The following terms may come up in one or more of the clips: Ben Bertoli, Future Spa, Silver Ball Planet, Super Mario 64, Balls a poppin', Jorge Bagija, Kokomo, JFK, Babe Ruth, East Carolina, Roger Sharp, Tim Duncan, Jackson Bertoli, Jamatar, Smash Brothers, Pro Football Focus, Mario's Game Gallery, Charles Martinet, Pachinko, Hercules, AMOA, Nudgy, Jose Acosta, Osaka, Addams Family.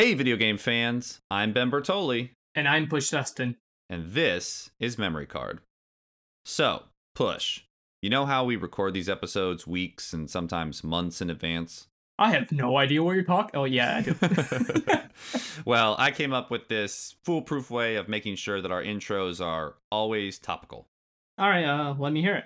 Hey, video game fans, I'm Ben Bertoli. And I'm Push Dustin. And this is Memory Card. So, Push, you know how we record these episodes weeks and sometimes months in advance? I have no idea what you're talking. Oh, yeah, I do. Well, I came up with this foolproof way of making sure that our intros are always topical. All right, let me hear it.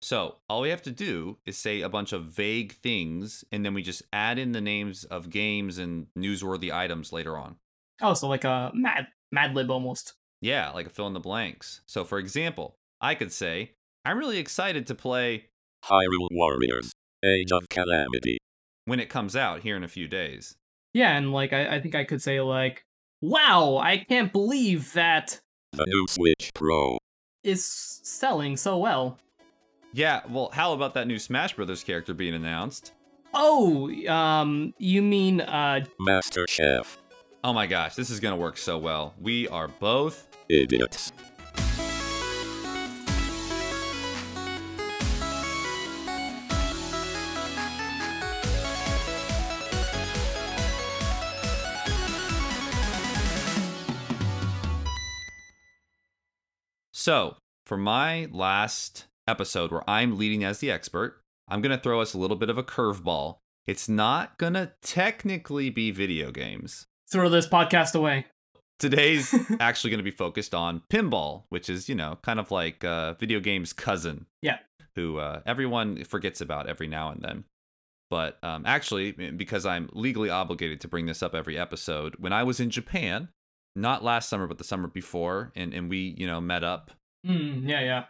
So, all we have to do is say a bunch of vague things, and then we just add in the names of games and newsworthy items later on. Oh, so like a Mad Lib almost. Yeah, like a fill in the blanks. So, for example, I could say, I'm really excited to play Hyrule Warriors Age of Calamity when it comes out here in a few days. Yeah, and like I think I could say like, wow, I can't believe that the new Switch Pro is selling so well. Yeah, well, how about that new Smash Brothers character being announced? Oh, you mean, Master Chef. Oh my gosh, this is gonna work so well. We are both idiots. So, for my last episode where I'm leading as the expert, I'm going to throw us a little bit of a curveball. It's not going to technically be video games. Throw this podcast away. Today's actually going to be focused on pinball, which is, you know, kind of like video game's cousin. Yeah. Who everyone forgets about every now and then. But actually, because I'm legally obligated to bring this up every episode, when I was in Japan, not last summer, but the summer before, and we, you know, met up. Yeah.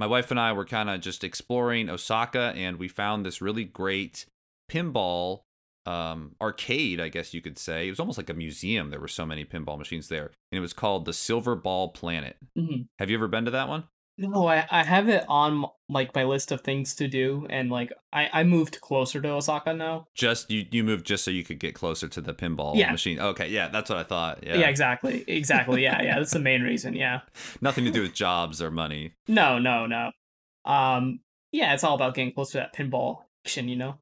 My wife and I were kind of just exploring Osaka, and we found this really great pinball arcade, I guess you could say. It was almost like a museum. There were so many pinball machines there, and it was called the Silver Ball Planet. Mm-hmm. Have you ever been to that one? No, I have it on like my list of things to do, and like I moved closer to Osaka now. Just you moved just so you could get closer to the pinball machine. Okay, yeah, that's what I thought. Yeah, exactly. Yeah, that's the main reason. Yeah, nothing to do with jobs or money. No. Yeah, it's all about getting close to that pinball action, you know.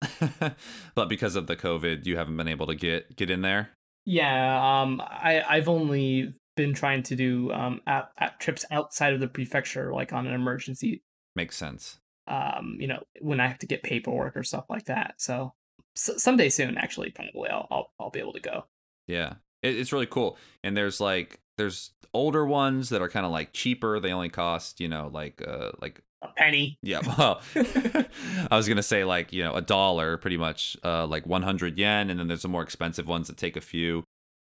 But because of the COVID, you haven't been able to get in there. Yeah, I've only been trying to do trips outside of the prefecture, like on an emergency. Makes sense. You know, when I have to get paperwork or stuff like that. So someday soon, actually, probably I'll be able to go. Yeah, it's really cool. And there's older ones that are kind of like cheaper. They only cost, you know, like a penny. Yeah. Well, I was gonna say like, you know, $1, pretty much, like 100 yen. And then there's the more expensive ones that take a few.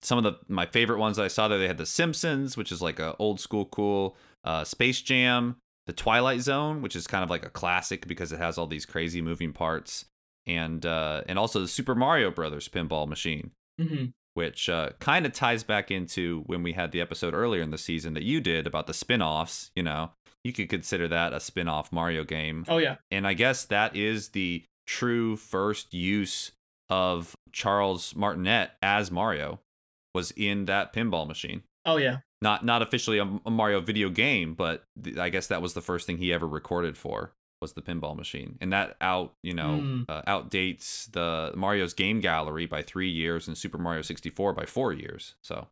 Some of my favorite ones that I saw there, they had The Simpsons, which is like a old school cool, Space Jam, The Twilight Zone, which is kind of like a classic because it has all these crazy moving parts, and also the Super Mario Brothers pinball machine, mm-hmm. which kind of ties back into when we had the episode earlier in the season that you did about the spin-offs. You know, you could consider that a spin-off Mario game. Oh yeah, and I guess that is the true first use of Charles Martinet as Mario. Was in that pinball machine. Oh, yeah. Not officially a Mario video game, but I guess that was the first thing he ever recorded for, was the pinball machine. And that outdates the Mario's Game Gallery by 3 years and Super Mario 64 by 4 years. So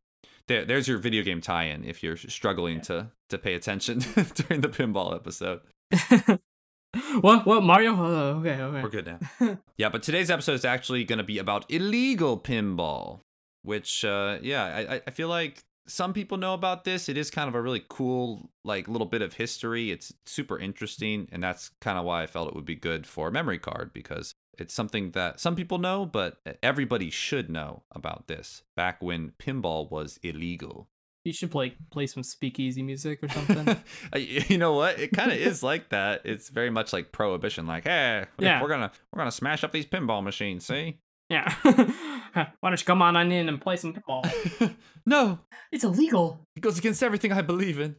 there's your video game tie-in if you're struggling to pay attention during the pinball episode. What Mario? Oh, okay. We're good now. Yeah, but today's episode is actually going to be about illegal pinball. Which, I feel like some people know about this. It is kind of a really cool, like, little bit of history. It's super interesting, and that's kind of why I felt it would be good for a Memory Card, because it's something that some people know, but everybody should know about this, back when pinball was illegal. You should play some speakeasy music or something. You know what? It kind of is like that. It's very much like Prohibition, like, hey, we're gonna smash up these pinball machines, see? Yeah. Why don't you come on in and play some pinball? No. It's illegal. It goes against everything I believe in.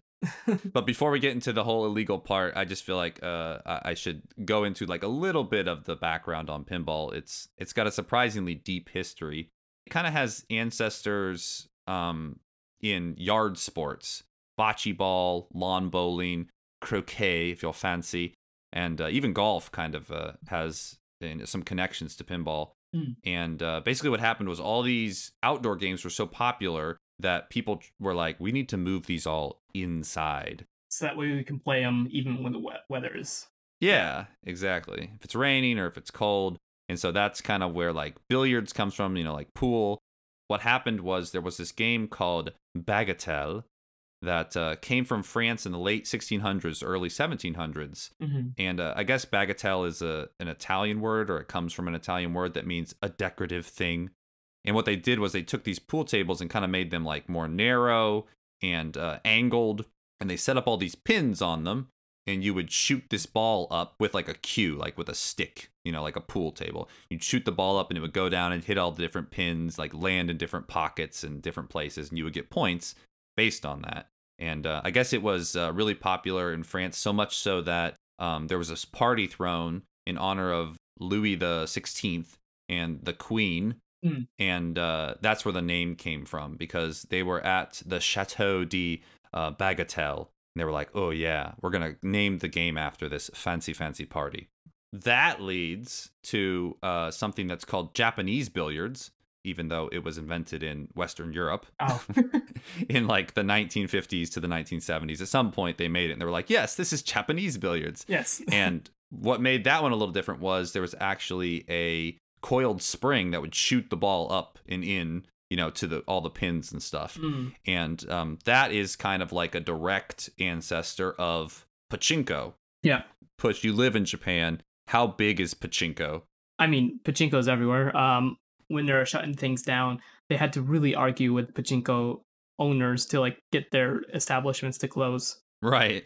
But before we get into the whole illegal part, I just feel like I should go into like a little bit of the background on pinball. It's got a surprisingly deep history. It kind of has ancestors in yard sports, bocce ball, lawn bowling, croquet, if you'll fancy, and even golf kind of has some connections to pinball. And basically what happened was all these outdoor games were so popular that people were like, we need to move these all inside. So that way we can play them even when the weather is... Yeah, exactly. If it's raining or if it's cold. And so that's kind of where like billiards comes from, you know, like pool. What happened was there was this game called Bagatelle that came from France in the late 1600s, early 1700s. Mm-hmm. And I guess bagatelle is an Italian word, or it comes from an Italian word that means a decorative thing. And what they did was they took these pool tables and kind of made them like more narrow and angled. And they set up all these pins on them. And you would shoot this ball up with like a cue, like with a stick, you know, like a pool table. You'd shoot the ball up and it would go down and hit all the different pins, like land in different pockets and different places. And you would get points based on that. And I guess it was really popular in France, so much so that there was this party thrown in honor of Louis the 16th and the Queen. Mm. And that's where the name came from, because they were at the Chateau de Bagatelle. And they were like, oh, yeah, we're going to name the game after this fancy, fancy party. That leads to something that's called Japanese billiards, even though it was invented in Western Europe in like the 1950s to the 1970s. At some point, they made it and they were like, yes, this is Japanese billiards. Yes. And what made that one a little different was there was actually a coiled spring that would shoot the ball up and in, you know, to all the pins and stuff. Mm. And that is kind of like a direct ancestor of pachinko. Yeah. Push, you live in Japan. How big is pachinko? I mean, pachinko is everywhere. When they're shutting things down, they had to really argue with pachinko owners to like get their establishments to close. Right.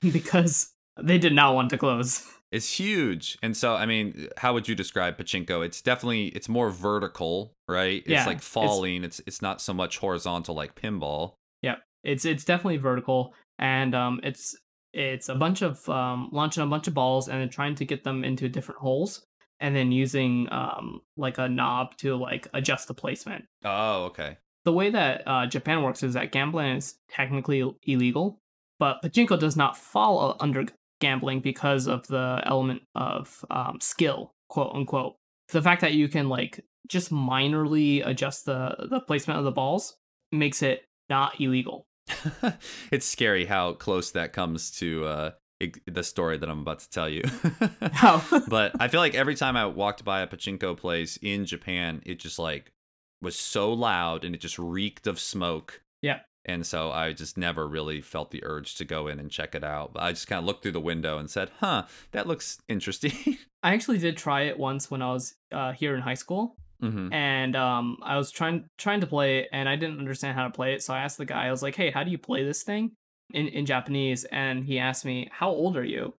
Because they did not want to close. It's huge. And so, I mean, how would you describe pachinko? It's definitely, it's more vertical, right? It's like falling. It's not so much horizontal like pinball. Yeah, it's definitely vertical. And it's a bunch of, launching a bunch of balls and then trying to get them into different holes and then using like a knob to like adjust the placement. Oh, okay. The way that Japan works is that gambling is technically illegal, but pachinko does not fall under gambling because of the element of skill, quote unquote. The fact that you can like just minorly adjust the placement of the balls makes it not illegal. It's scary how close that comes to the story that I'm about to tell you. But I feel like every time I walked by a pachinko place in Japan, it just like was so loud and it just reeked of smoke. Yeah. And so I just never really felt the urge to go in and check it out. I just kind of looked through the window and said, huh, that looks interesting. I actually did try it once when I was here in high school. Mm-hmm. And I was trying to play it, and I didn't understand how to play it. So I asked the guy, I was like, hey, how do you play this thing in Japanese? And he asked me, how old are you?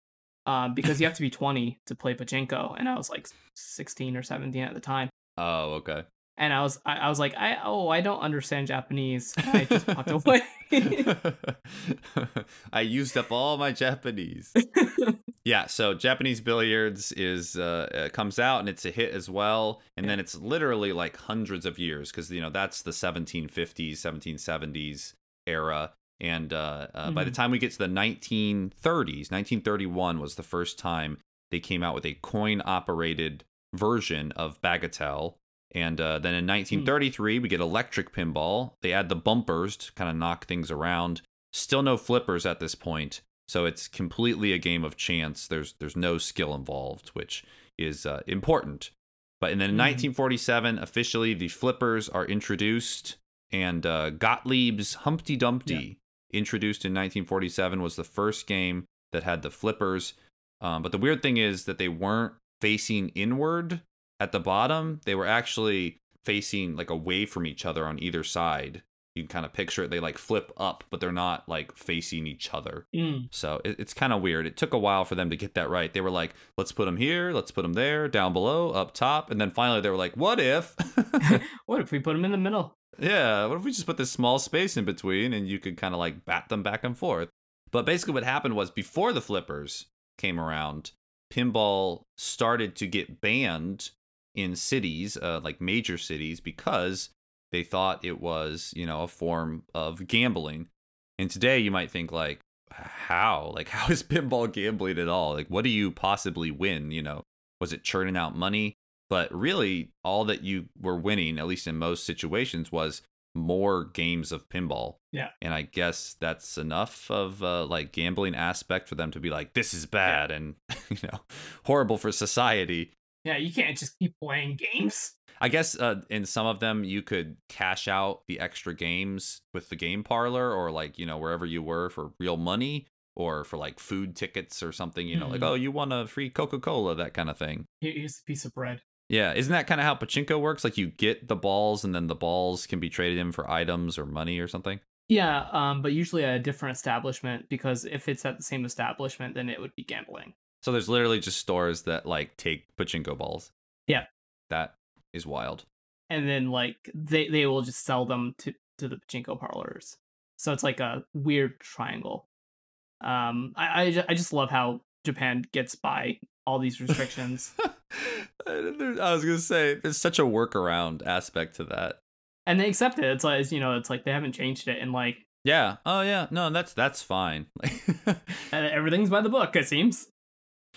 Because you have to be 20 to play pachinko. And I was like 16 or 17 at the time. Oh, okay. And I was like, I don't understand Japanese. And I just walked away. I used up all my Japanese. Yeah, so Japanese billiards is comes out and it's a hit as well. And then it's literally like hundreds of years, because you know that's the 1750s, 1770s era. And by the time we get to the 1930s, 1931 was the first time they came out with a coin-operated version of bagatelle. And then in 1933, we get electric pinball. They add the bumpers to kind of knock things around. Still no flippers at this point. So it's completely a game of chance. There's no skill involved, which is important. But and then in 1947, officially, the flippers are introduced. And Gottlieb's Humpty Dumpty, introduced in 1947, was the first game that had the flippers. But the weird thing is that they weren't facing inward. At the bottom, they were actually facing like away from each other on either side. You can kind of picture it. They like flip up, but they're not like facing each other. Mm. So it's kind of weird. It took a while for them to get that right. They were like, let's put them here. Let's put them there, down below, up top. And then finally they were like, what if? What if we put them in the middle? Yeah. What if we just put this small space in between and you could kind of like bat them back and forth? But basically what happened was before the flippers came around, pinball started to get banned in cities, like major cities, because they thought it was, you know, a form of gambling. And today you might think like, how is pinball gambling at all? Like, what do you possibly win? You know, was it churning out money? But really, all that you were winning, at least in most situations, was more games of pinball. Yeah. And I guess that's enough of like gambling aspect for them to be like, this is bad and, you know, horrible for society. Yeah, you can't just keep playing games. I guess in some of them, you could cash out the extra games with the game parlor or like, you know, wherever you were for real money or for like food tickets or something, you know, like, oh, you want a free Coca-Cola, that kind of thing. Here's a piece of bread. Yeah. Isn't that kind of how pachinko works? Like you get the balls and then the balls can be traded in for items or money or something. Yeah. But usually at a different establishment, because if it's at the same establishment, then it would be gambling. So there's literally just stores that like take pachinko balls. Yeah. That is wild. And then like they will just sell them to the pachinko parlors. So it's like a weird triangle. I just love how Japan gets by all these restrictions. I was gonna say there's such a workaround aspect to that, and they accept it. It's like, you know, it's like they haven't changed it, and like yeah, oh yeah, no, that's fine. And everything's by the book, it seems.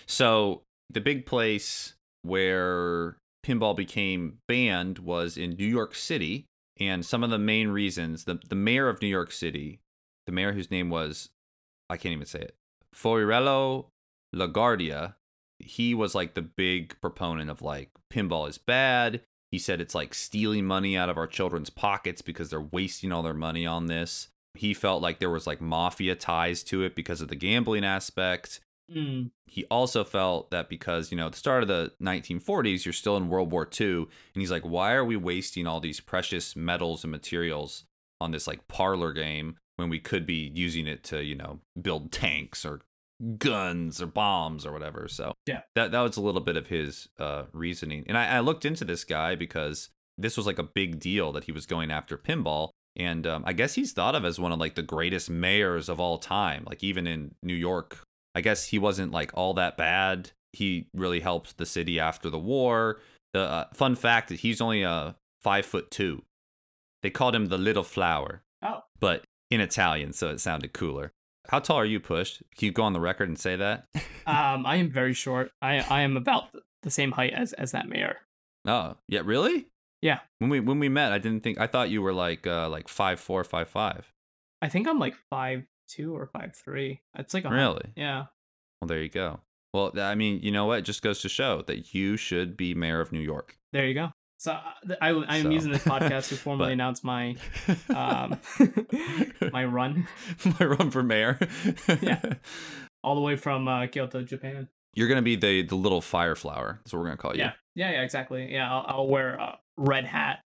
So the big place where pinball became banned was in New York City, and some of the main reasons the mayor of New York City, the mayor whose name was, I can't even say it, Fiorello LaGuardia. He was like the big proponent of like pinball is bad. He said it's like stealing money out of our children's pockets because they're wasting all their money on this. He felt like there was like mafia ties to it because of the gambling aspect. Mm. He also felt that because, you know, at the start of the 1940s, you're still in World War II. And he's like, why are we wasting all these precious metals and materials on this like parlor game when we could be using it to, you know, build tanks or guns or bombs or whatever. So yeah, that was a little bit of his reasoning. And I looked into this guy because this was like a big deal that he was going after pinball. And I guess he's thought of as one of like the greatest mayors of all time. Like even in New York, I guess he wasn't like all that bad. He really helped the city after the war. The fun fact that he's only 5'2". They called him the Little Flower. Oh, but in Italian, so it sounded cooler. How tall are you, Push? Can you go on the record and say that? I am very short. I am about the same height as that mayor. Oh, yeah, really? Yeah. When we met, I thought you were like 5'4", 5'5". I think I'm like 5'2" or 5'3". It's like a really? Yeah. Well, there you go. Well, I mean, you know what? It just goes to show that you should be mayor of New York. There you go. So I'm using this podcast to formally announce my my run for mayor. Yeah, all the way from Kyoto, Japan. You're gonna be the little fire flower. That's what we're gonna call you. Yeah, exactly. Yeah, I'll wear a red hat.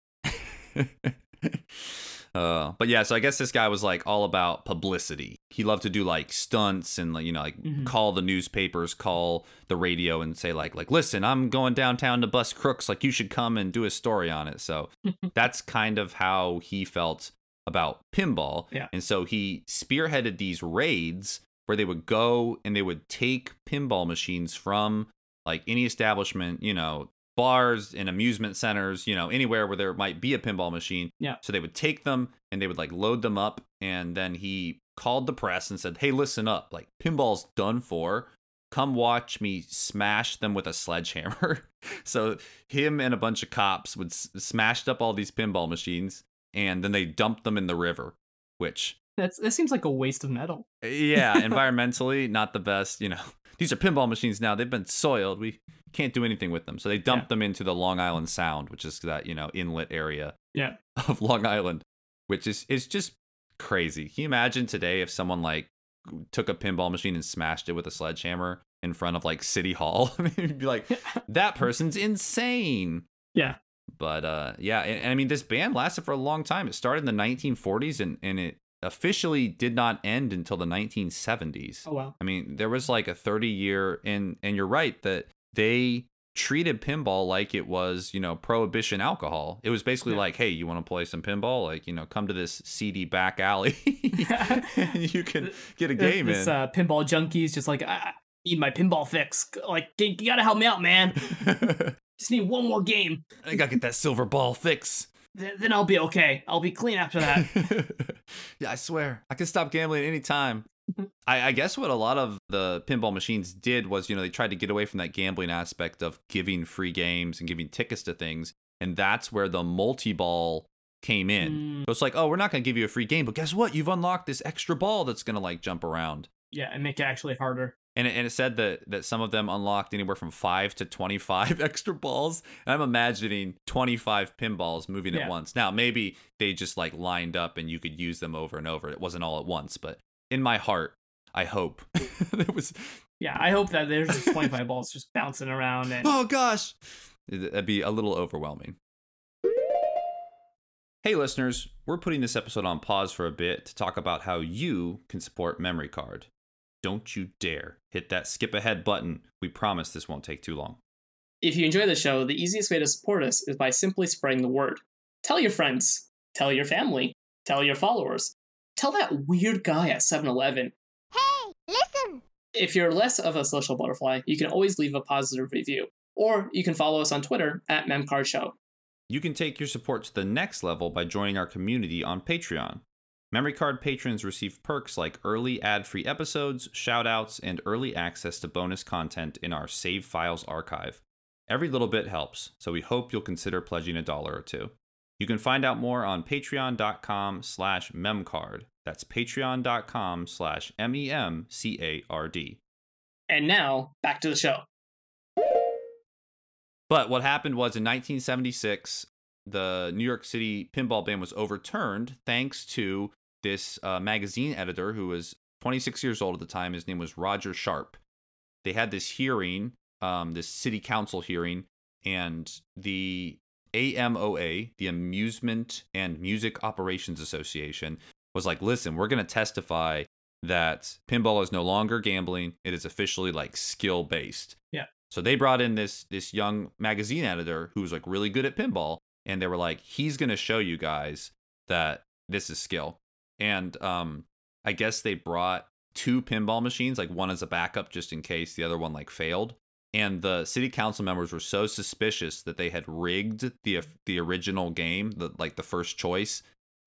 But yeah, so I guess this guy was like all about publicity. He loved to do like stunts and like, you know, like call the newspapers, call the radio and say like, listen, I'm going downtown to bust crooks. Like you should come and do a story on it. So that's kind of how he felt about pinball. Yeah. And so he spearheaded these raids where they would go and they would take pinball machines from like any establishment, you know, bars and amusement centers, you know, anywhere where there might be a pinball machine. Yeah. So they would take them and they would like load them up. And then he called the press and said, hey, listen up, like pinball's done for. Come watch me smash them with a sledgehammer. So him and a bunch of cops would smashed up all these pinball machines and then they dumped them in the river, which that seems like a waste of metal. Yeah. Environmentally, not the best, you know, these are pinball machines now. They've been soiled. We can't do anything with them. So they dumped them into the Long Island Sound, which is that, you know, inlet area of Long Island, which is just crazy. Can you imagine today if someone like took a pinball machine and smashed it with a sledgehammer in front of like City Hall? I mean, you'd be like, that person's insane. Yeah. But yeah. And I mean, this ban lasted for a long time. It started in the 1940s and it officially did not end until the 1970s. Oh, wow. I mean, there was like a 30-year, and you're right that they treated pinball like it was, you know, prohibition alcohol. It was basically like, hey, you want to play some pinball? Like, you know, come to this seedy back alley and you can get a game in. Pinball junkies just like, I need my pinball fix. Like, you gotta help me out, man. Just need one more game. I gotta get that silver ball fix. Then I'll be okay. I'll be clean after that. Yeah, I swear. I can stop gambling at any time. I guess what a lot of the pinball machines did was, you know, they tried to get away from that gambling aspect of giving free games and giving tickets to things. And that's where the multi-ball came in. So it's like, oh, we're not going to give you a free game, but guess what? You've unlocked this extra ball that's going to like jump around. Yeah, and make it actually harder. And it said that some of them unlocked anywhere from 5 to 25 extra balls. And I'm imagining 25 pinballs moving at once. Now, maybe they just like lined up and you could use them over and over. It wasn't all at once, but in my heart, I hope it was. Yeah, I hope that there's just 25 balls just bouncing around. And... oh, gosh. That'd be a little overwhelming. Hey, listeners, we're putting this episode on pause for a bit to talk about how you can support Memory Card. Don't you dare hit that skip ahead button. We promise this won't take too long. If you enjoy the show, the easiest way to support us is by simply spreading the word. Tell your friends, tell your family, tell your followers, tell that weird guy at 7-Eleven. Hey, listen! If you're less of a social butterfly, you can always leave a positive review, or you can follow us on Twitter at MemCardShow. You can take your support to the next level by joining our community on Patreon. Memory Card patrons receive perks like early ad-free episodes, shout-outs, and early access to bonus content in our Save Files archive. Every little bit helps, so we hope you'll consider pledging $1 or $2. You can find out more on patreon.com/memcard. That's patreon.com/memcard. And now, back to the show. But what happened was in 1976... the New York City pinball ban was overturned thanks to this magazine editor who was 26 years old at the time. His name was Roger Sharp. They had this hearing, this city council hearing, and the AMOA, the Amusement and Music Operations Association, was like, listen, we're going to testify that pinball is no longer gambling. It is officially like skill-based. Yeah. So they brought in this young magazine editor who was like really good at pinball. And they were like, he's going to show you guys that this is skill. And I guess they brought two pinball machines, like one as a backup just in case the other one like failed. And the city council members were so suspicious that they had rigged the original game, the first choice,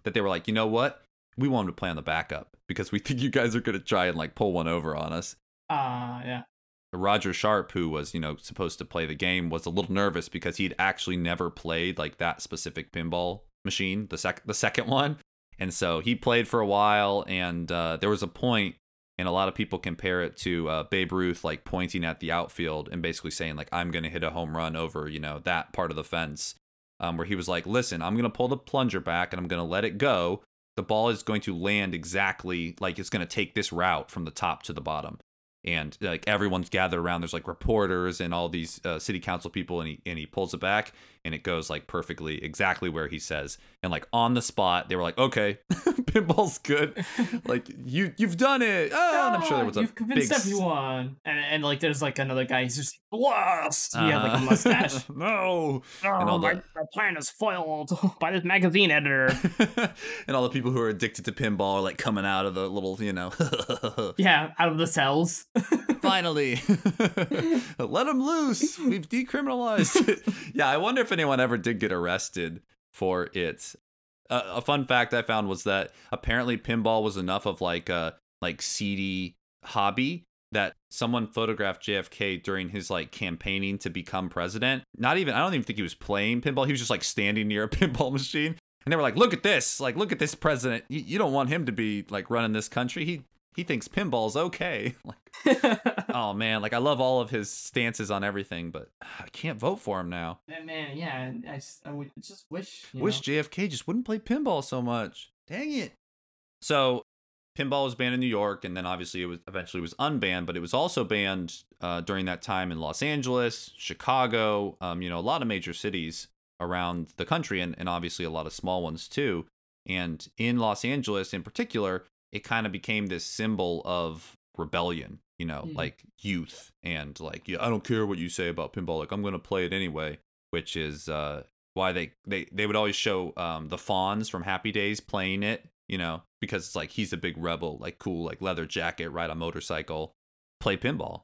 that they were like, you know what? We want them to play on the backup because we think you guys are going to try and like pull one over on us. Yeah. Roger Sharp, who was, you know, supposed to play the game, was a little nervous because he'd actually never played like that specific pinball machine, the second one. And so he played for a while, and there was a point, and a lot of people compare it to Babe Ruth, like pointing at the outfield and basically saying, like, I'm going to hit a home run over, you know, that part of the fence, where he was like, listen, I'm going to pull the plunger back and I'm going to let it go. The ball is going to land exactly like it's going to take this route from the top to the bottom. And like everyone's gathered around, there's like reporters and all these city council people, and he pulls it back and it goes like perfectly exactly where he says, and like on the spot they were like, okay, pinball's good. Like you've done it. Oh, and I'm sure there was you've convinced everyone. And like there's like another guy, he's just lost. He had like a mustache. No. And all my plan is foiled by this magazine editor. And all the people who are addicted to pinball are like coming out of the little, you know. Yeah, out of the cells. Finally. Let them loose. We've decriminalized it. Yeah, I wonder if anyone ever did get arrested for it. A fun fact I found was that apparently pinball was enough of like a like seedy hobby that someone photographed JFK during his like campaigning to become president. I don't even think he was playing pinball. He was just like standing near a pinball machine. And they were like, look at this. Like, look at this president. You don't want him to be like running this country. He thinks pinball's okay. Like, oh man, like I love all of his stances on everything, but I can't vote for him now. Man, yeah, I would just wish. JFK just wouldn't play pinball so much. Dang it! So, pinball was banned in New York, and then obviously it was eventually unbanned, but it was also banned during that time in Los Angeles, Chicago, a lot of major cities around the country, and obviously a lot of small ones too. And in Los Angeles, in particular, it kind of became this symbol of rebellion, you know, like youth and like, yeah, I don't care what you say about pinball. Like, I'm going to play it anyway, which is why they would always show the Fonz from Happy Days playing it, you know, because it's like he's a big rebel, like cool, like leather jacket, ride a motorcycle, play pinball.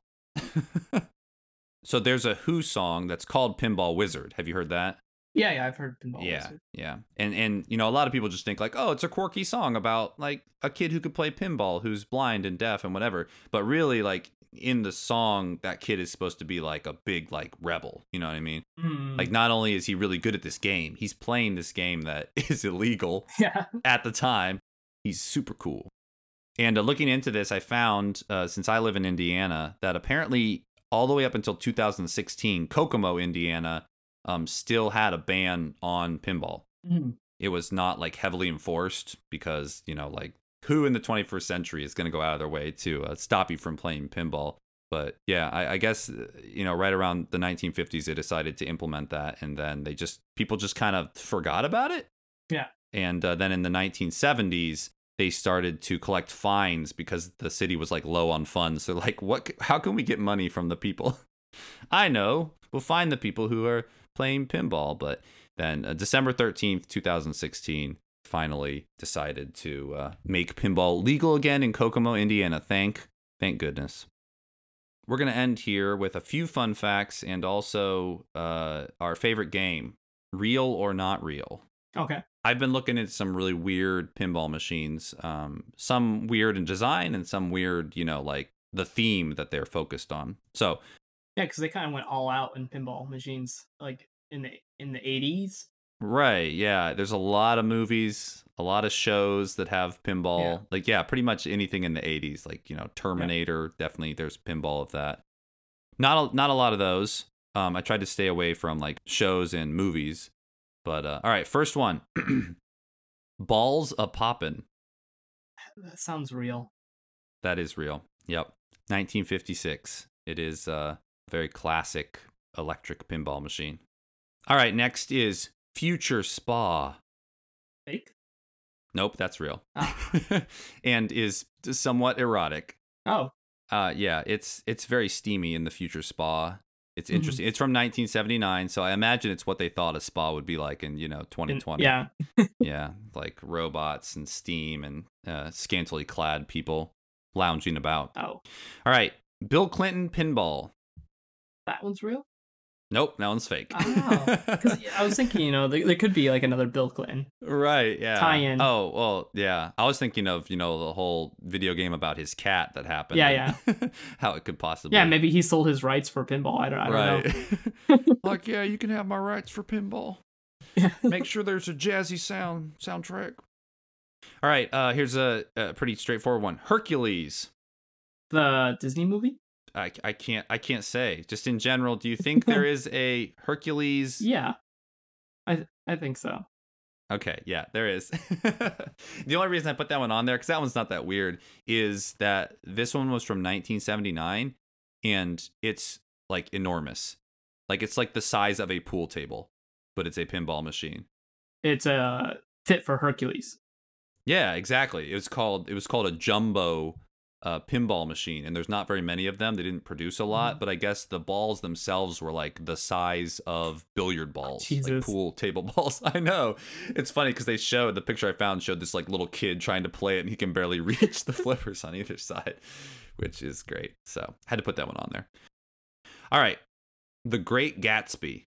So there's a Who song that's called Pinball Wizard. Have you heard that? Yeah, I've heard pinball. Yeah. And you know, a lot of people just think like, oh, it's a quirky song about like a kid who could play pinball, who's blind and deaf and whatever. But really, like in the song, that kid is supposed to be like a big like rebel. You know what I mean? Mm. Like not only is he really good at this game, he's playing this game that is illegal at the time. He's super cool. And looking into this, I found, since I live in Indiana, that apparently all the way up until 2016, Kokomo, Indiana, still had a ban on pinball. Mm-hmm. It was not like heavily enforced because, you know, like who in the 21st century is going to go out of their way to stop you from playing pinball? But yeah, I guess, you know, right around the 1950s, they decided to implement that. And then they just, people just kind of forgot about it. Yeah. And then in the 1970s, they started to collect fines because the city was like low on funds. So like, what? How can we get money from the people? I know. We'll find the people who are playing pinball. But then December 13th, 2016, finally decided to make pinball legal again in Kokomo, Indiana. Thank goodness. We're going to end here with a few fun facts and also our favorite game, Real or Not Real. Okay. I've been looking at some really weird pinball machines, some weird in design and some weird, you know, like the theme that they're focused on. So, yeah, because they kind of went all out in pinball machines, like in the 80s. Right. Yeah. There's a lot of movies, a lot of shows that have pinball. Yeah. Like, yeah, pretty much anything in the 80s, like, you know, Terminator. Yeah. Definitely there's pinball of that. Not a lot of those. I tried to stay away from like shows and movies. But, all right, first one. Balls a poppin'. That sounds real. That is real. Yep. 1956. It is a very classic electric pinball machine. All right, next is Future Spa. Fake? Nope, that's real. Oh. And is somewhat erotic. Oh. Yeah, it's very steamy in the Future Spa. It's interesting. Mm-hmm. It's from 1979, so I imagine it's what they thought a spa would be like in, you know, 2020. Yeah. Yeah, like robots and steam and scantily clad people lounging about. Oh. All right. Bill Clinton pinball. That one's real? Nope, that one's fake. Oh, because I was thinking, you know, there could be like another Bill Clinton. Right, yeah. Tie-in. Oh, well, yeah. I was thinking of, you know, the whole video game about his cat that happened. Yeah. How it could possibly. Yeah, maybe he sold his rights for pinball. I don't know. Like, yeah, you can have my rights for pinball. Yeah. Make sure there's a jazzy soundtrack. All right, here's a pretty straightforward one. Hercules. The Disney movie? I can't say. Just in general, do you think there is a Hercules? Yeah, I think so. Okay, yeah, there is. The only reason I put that one on there, because that one's not that weird, is that this one was from 1979, and it's like enormous. Like it's like the size of a pool table, but it's a pinball machine. It's a fit for Hercules. Yeah, exactly. It was called a jumbo pinball machine, and there's not very many of them. They didn't produce a lot, but I guess the balls themselves were like the size of billiard balls, like pool table balls. I know, it's funny because they showed the picture I found showed this like little kid trying to play it, and he can barely reach the flippers on either side, which is great. So had to put that one on there. All right, The Great Gatsby.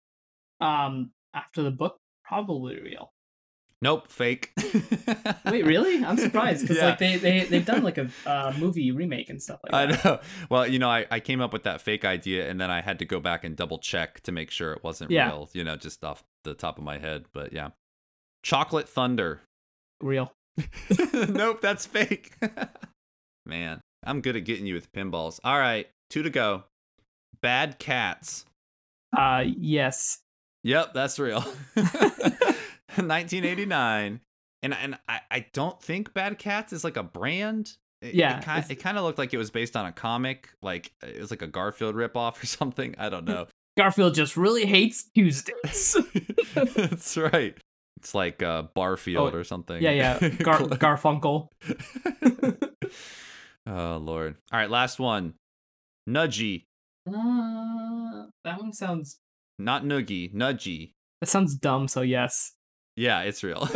After the book, probably real. Nope, fake. Wait, really? I'm surprised because like they've done like a movie remake and stuff like that. I know. Well, you know, I came up with that fake idea and then I had to go back and double check to make sure it wasn't real, you know, just off the top of my head. But yeah. Chocolate Thunder. Real. Nope, that's fake. Man, I'm good at getting you with pinballs. All right, 2 to go. Bad Cats. Yes. Yep, that's real. 1989, and I don't think Bad Cats is like a brand. It kind of looked like it was based on a comic, like it was like a Garfield ripoff or something. I don't know. Garfield just really hates Tuesdays. That's right. It's like Barfield or something. Yeah. Garfunkel. Oh Lord! All right, last one. Nudgy. That one sounds not noogie. Nudgy. That sounds dumb. So yes. Yeah, it's real.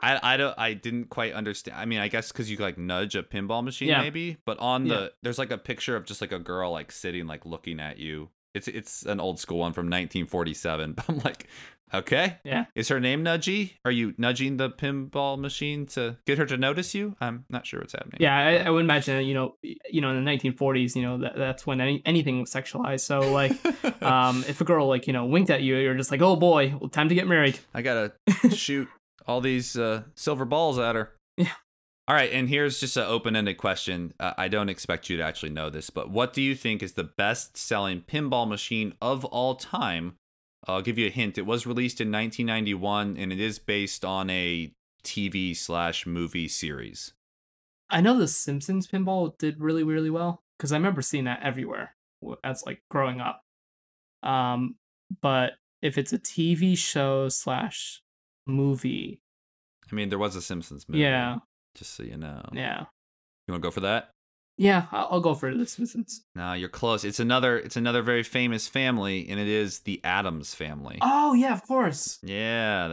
I didn't quite understand. I mean, I guess because you like nudge a pinball machine, maybe. But on there's like a picture of just like a girl like sitting like looking at you. It's an old school one from 1947. But I'm like, Okay. Yeah. Is her name Nudgy? Are you nudging the pinball machine to get her to notice you? I'm not sure what's happening. Yeah, I would imagine, you know, in the 1940s, you know, that's when anything was sexualized. So, like, if a girl, like, you know, winked at you, you're just like, oh boy, well, time to get married. I gotta shoot all these silver balls at her. Yeah. All right, and here's just an open-ended question. I don't expect you to actually know this, but what do you think is the best-selling pinball machine of all time? I'll give you a hint. It was released in 1991, and it is based on a TV/movie series. I know The Simpsons pinball did really, really well, because I remember seeing that everywhere as, like, growing up. But if it's a TV show/movie... I mean, there was a Simpsons movie. Yeah. Just so you know. Yeah. You want to go for that? Yeah, I'll go for The Simpsons. No, you're close. It's another very famous family, and it is the Addams Family. Oh yeah, of course. Yeah,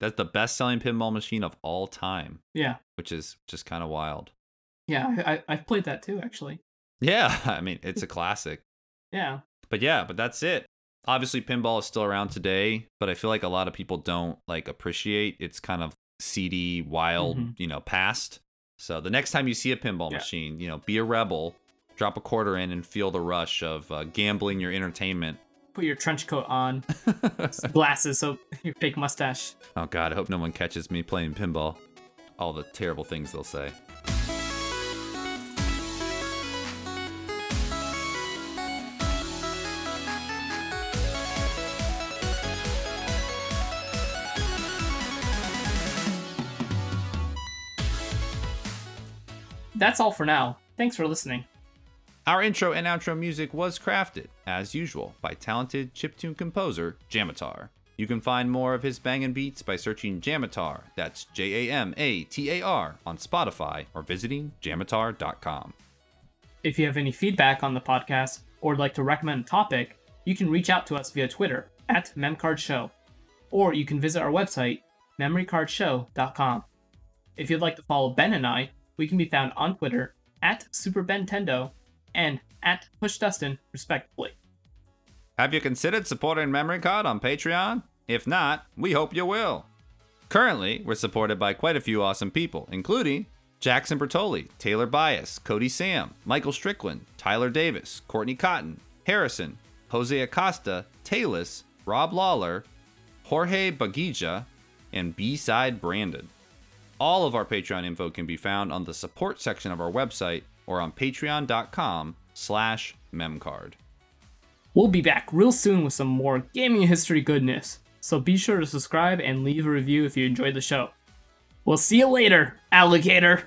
that's the best-selling pinball machine of all time. Yeah, which is just kind of wild. Yeah, I've played that too, actually. Yeah, I mean it's a classic. Yeah. But that's it. Obviously, pinball is still around today, but I feel like a lot of people don't like appreciate its kind of seedy, wild, mm-hmm. you know, past. So the next time you see a pinball machine, you know, be a rebel, drop a quarter in and feel the rush of gambling your entertainment. Put your trench coat on, glasses, so your fake mustache. Oh, God, I hope no one catches me playing pinball. All the terrible things they'll say. That's all for now. Thanks for listening. Our intro and outro music was crafted, as usual, by talented chiptune composer Jamatar. You can find more of his bangin' beats by searching Jamatar, that's Jamatar, on Spotify or visiting jamatar.com. If you have any feedback on the podcast or would like to recommend a topic, you can reach out to us via Twitter @MemCardShow, or you can visit our website, memorycardshow.com. If you'd like to follow Ben and I, we can be found on Twitter @SuperBentendo and @PushDustin, respectively. Have you considered supporting Memory Card on Patreon? If not, we hope you will. Currently, we're supported by quite a few awesome people, including Jackson Bertoli, Taylor Bias, Cody Sam, Michael Strickland, Tyler Davis, Courtney Cotton, Harrison, Jose Acosta, Talus, Rob Lawler, Jorge Bagija, and B-Side Brandon. All of our Patreon info can be found on the support section of our website or on patreon.com/memcard. We'll be back real soon with some more gaming history goodness, so be sure to subscribe and leave a review if you enjoyed the show. We'll see you later, alligator!